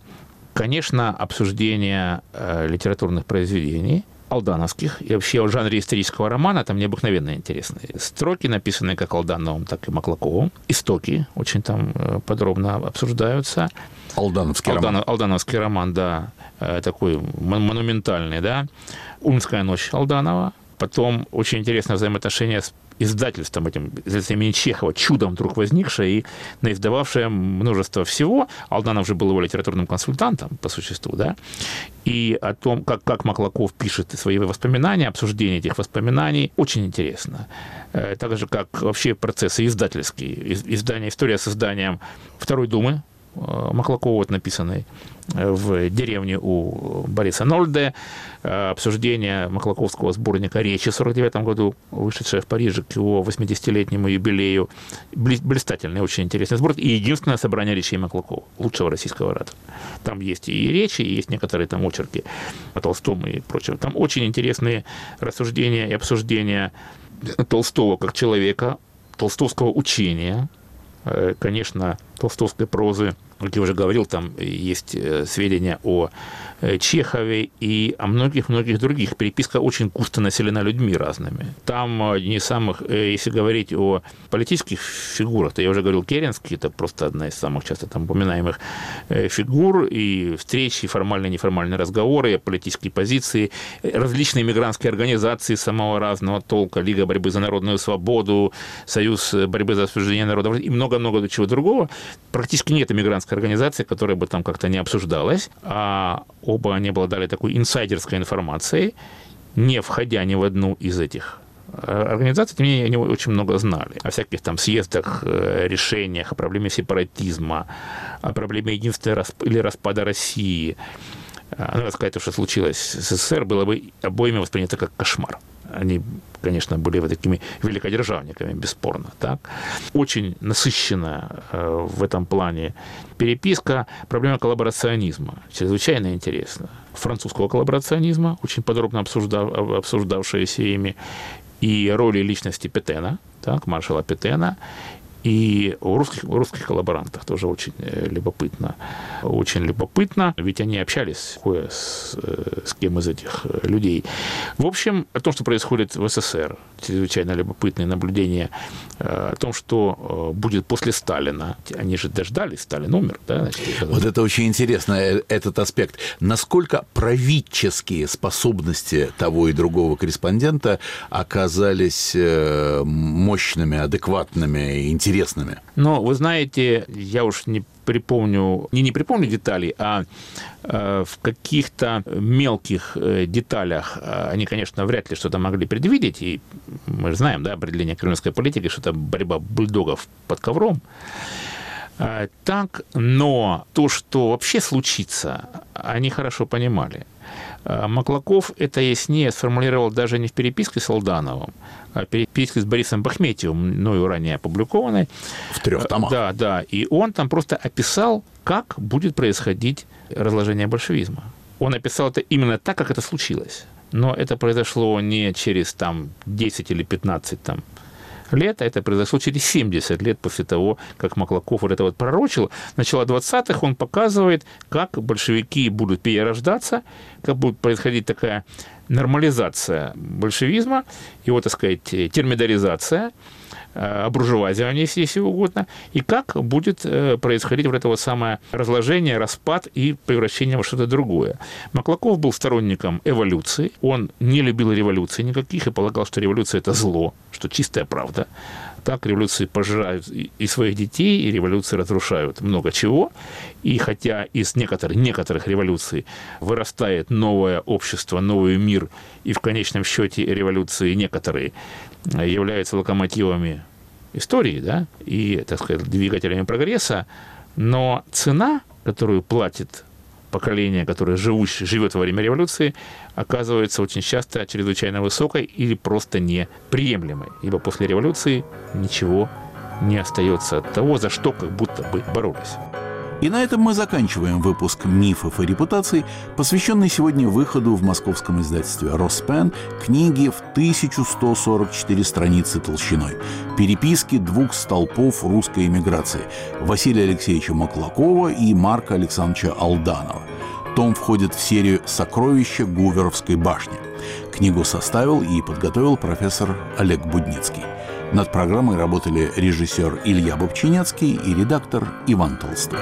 Конечно, обсуждение литературных произведений, алдановских, и вообще о жанре исторического романа, там необыкновенно интересные строки, написанные как Алдановым, так и Маклаковым. Истоки очень там подробно обсуждаются. Алдановский Алдан, роман. Алдановский роман, да, такой монументальный, да. «Умская ночь» Алданова, Потом очень интересное взаимоотношение с издательством этим, издательством имени Чехова, чудом вдруг возникшее и наиздававшее множество всего. Алданов же был его литературным консультантом, по существу, да. И о том, как, как Маклаков пишет свои воспоминания, обсуждение этих воспоминаний, очень интересно. Так же, как вообще процессы издательские. Издание, история с изданием Второй Думы Маклакова, вот, написанной в деревне у Бориса Нольде, обсуждение маклаковского сборника «Речи» в сорок девятом году, вышедшее в Париже к его восьмидесятилетнему юбилею. Блистательный, очень интересный сборник. И единственное собрание речей Маклакова, лучшего российского оратора. Там есть и речи, и есть некоторые там очерки о Толстом и прочем. Там очень интересные рассуждения и обсуждения Толстого как человека, толстовского учения, конечно, толстовской прозы. Как я уже говорил, там есть сведения о Чехове и о многих-многих других. Переписка очень густо населена людьми разными. Там не самых, если говорить о политических фигурах, то я уже говорил, Керенский – это просто одна из самых часто там упоминаемых фигур. И встречи, формальные и неформальные разговоры, политические позиции, различные мигрантские организации самого разного толка, Лига борьбы за народную свободу, Союз борьбы за освобождение народов и много-много чего другого. Практически нет мигрантской организации, которая бы там как-то не обсуждалась, а оба они обладали такой инсайдерской информацией, не входя ни в одну из этих организаций, тем не менее, они очень много знали о всяких там съездах, решениях, о проблеме сепаратизма, о проблеме единства или распада России. Надо сказать, что случилось с СССР, было бы обоими воспринято как кошмар. Они, конечно, были вот такими великодержавниками, бесспорно. Так? Очень насыщенная э, в этом плане переписка. Проблема коллаборационизма чрезвычайно интересна. Французского коллаборационизма, очень подробно обсуждав, обсуждавшаяся ими, и роли личности Петена, так, маршала Петена, и у русских, у русских коллаборантов тоже очень любопытно. Очень любопытно, ведь они общались кое с, с кем из этих людей. В общем, о том, что происходит в СССР, чрезвычайно любопытные наблюдения о том, что будет после Сталина. Они же дождались, Сталин умер. Да, значит, вот это очень интересно, этот аспект. Насколько правительские способности того и другого корреспондента оказались мощными, адекватными, интересными? Интересными. Но вы знаете, я уж не припомню, не, не припомню деталей, а э, в каких-то мелких э, деталях э, они, конечно, вряд ли что-то могли предвидеть, и мы же знаем, да, определение крымской политики, что это борьба бульдогов под ковром. Э, так, но то, что вообще случится, они хорошо понимали. Э, Маклаков это яснее сформулировал даже не в переписке с Алдановым, переписки с Борисом Бахметьевым, мною ранее опубликованной. В трех томах. Да, да. И он там просто описал, как будет происходить разложение большевизма. Он описал это именно так, как это случилось. Но это произошло не через там, десять или пятнадцать там, лет, а это произошло через семьдесят лет после того, как Маклаков вот это вот пророчил. Начало двадцатых он показывает, как большевики будут перерождаться, как будет происходить такая нормализация большевизма, его, так сказать, термидаризация, обуржуазивание, если угодно, и как будет происходить вот это вот самое разложение, распад и превращение во что-то другое. Маклаков был сторонником эволюции, он не любил революций никаких и полагал, что революция – это зло, что чистая правда. Так революции пожирают и своих детей, и революции разрушают много чего. И хотя из некоторых, некоторых революций вырастает новое общество, новый мир, и в конечном счете революции некоторые являются локомотивами истории, да, и, так сказать, двигателями прогресса, но цена, которую платит поколение, которое живущее, живет во время революции, оказывается очень часто чрезвычайно высокой или просто неприемлемой. Ибо после революции ничего не остается от того, за что как будто бы боролись. И на этом мы заканчиваем выпуск «Мифов и репутаций», посвященный сегодня выходу в московском издательстве «Роспен» книги в тысяча сто сорок четыре страницы толщиной «Переписки двух столпов русской эмиграции» Василия Алексеевича Маклакова и Марка Александровича Алданова. Том входит в серию «Сокровища Гуверовской башни». Книгу составил и подготовил профессор Олег Будницкий. Над программой работали режиссер Илья Бобчинецкий и редактор Иван Толстой.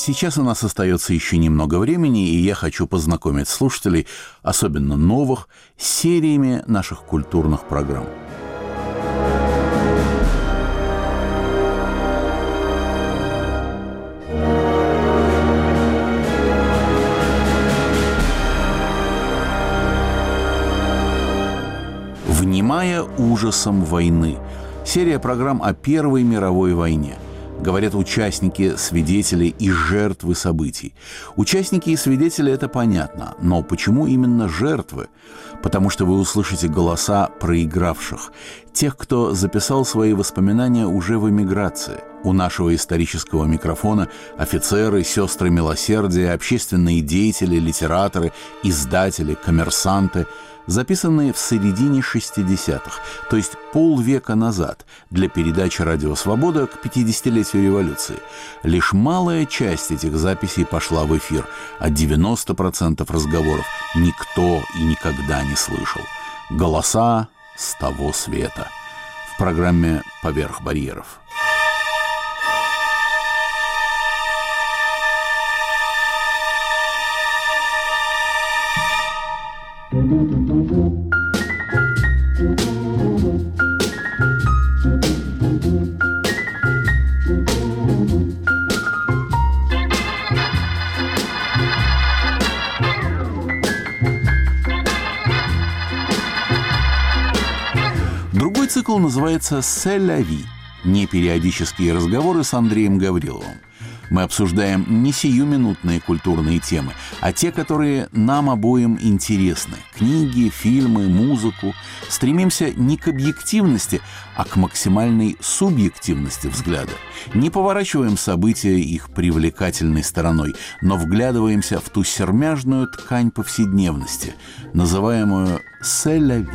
сейчас у нас остается еще немного времени, и я хочу познакомить слушателей, особенно новых, с сериями наших культурных программ. «Внимая ужасом войны» – серия программ о Первой мировой войне. Говорят участники, свидетели и жертвы событий. Участники и свидетели – это понятно, но почему именно жертвы? Потому что вы услышите голоса проигравших, тех, кто записал свои воспоминания уже в эмиграции. У нашего исторического микрофона офицеры, сестры милосердия, общественные деятели, литераторы, издатели, коммерсанты – записанные в середине шестидесятых, то есть полвека назад, для передачи «Радио Свобода» к пятидесятилетию революции. Лишь малая часть этих записей пошла в эфир, а девяносто процентов разговоров никто и никогда не слышал. Голоса с того света. В программе «Поверх барьеров». Другой цикл называется «Сэ-ля-ви» – непериодические разговоры с Андреем Гаврилловым. Мы обсуждаем не сиюминутные культурные темы, а те, которые нам обоим интересны. Книги, фильмы, музыку. Стремимся не к объективности, а к максимальной субъективности взгляда. Не поворачиваем события их привлекательной стороной, но вглядываемся в ту сермяжную ткань повседневности, называемую «сэ-ля-ви».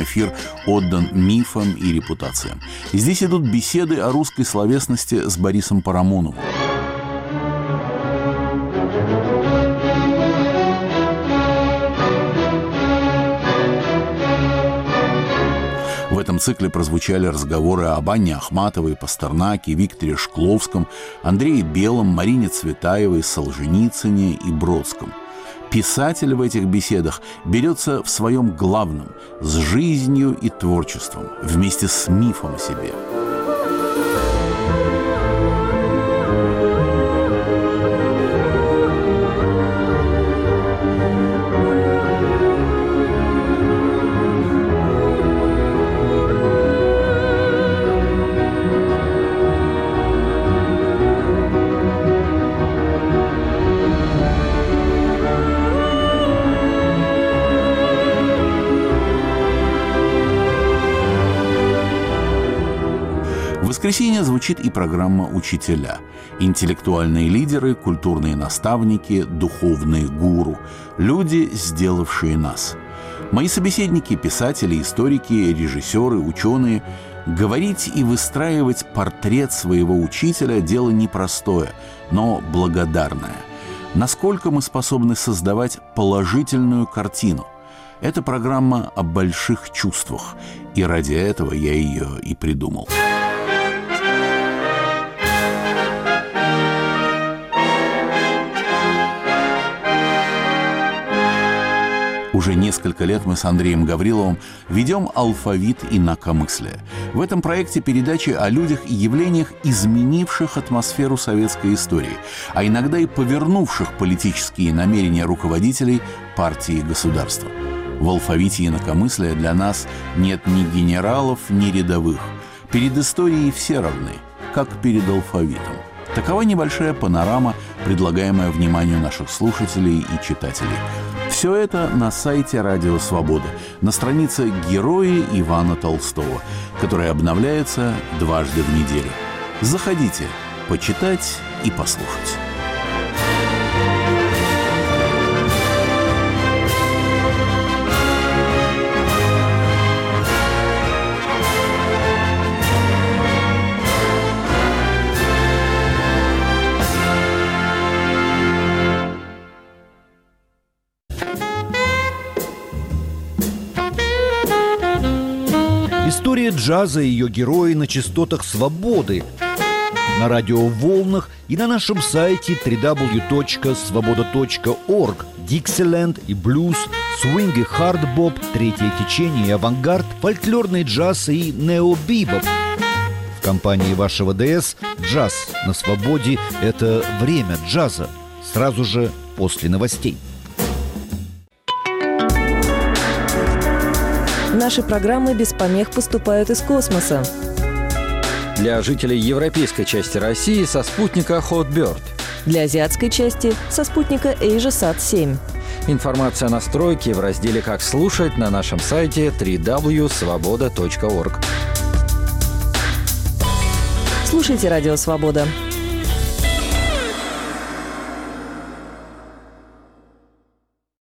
Эфир отдан мифам и репутациям. Здесь идут беседы о русской словесности с Борисом Парамоновым. В этом цикле прозвучали разговоры об Анне Ахматовой, Пастернаке, Викторе Шкловском, Андрее Белом, Марине Цветаевой, Солженицыне и Бродском. Писатель в этих беседах берется в своем главном – с жизнью и творчеством, вместе с мифом о себе. В воскресенье звучит и программа «Учителя». Интеллектуальные лидеры, культурные наставники, духовные гуру. Люди, сделавшие нас. Мои собеседники – писатели, историки, режиссеры, ученые. Говорить и выстраивать портрет своего учителя – дело непростое, но благодарное. Насколько мы способны создавать положительную картину? Это программа о больших чувствах. И ради этого я ее и придумал. Уже несколько лет мы с Андреем Гавриловым ведем алфавит инакомыслия. В этом проекте передачи о людях и явлениях, изменивших атмосферу советской истории, а иногда и повернувших политические намерения руководителей партии и государства. В алфавите инакомыслия для нас нет ни генералов, ни рядовых. Перед историей все равны, как перед алфавитом. Такова небольшая панорама, предлагаемая вниманию наших слушателей и читателей. Все это на сайте «Радио Свобода», на странице «Герои Ивана Толстого», которая обновляется дважды в неделю. Заходите, почитать и послушать. История джаза и ее герои на частотах свободы, на радиоволнах и на нашем сайте дабл ю дабл ю дабл ю точка свобода точка орг. Диксиленд и блюз, свинг и хардбоп, третье течение и авангард, фольклорный джаз и необибоп. В компании вашего ДС джаз на свободе – это время джаза. Сразу же после новостей. Наши программы без помех поступают из космоса. Для жителей европейской части России со спутника «Hotbird». Для азиатской части со спутника Эйджисат семь. Информация о настройке в разделе «Как слушать» на нашем сайте дабл ю дабл ю дабл ю точка свобода точка орг. Слушайте «Радио Свобода».